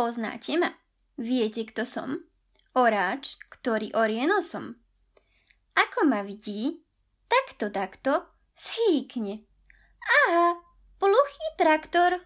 Poznáte ma? Viete, kto som? Oráč, ktorý orie nosom. Ako ma vidí, takto, shýkne. Aha, pluchý traktor.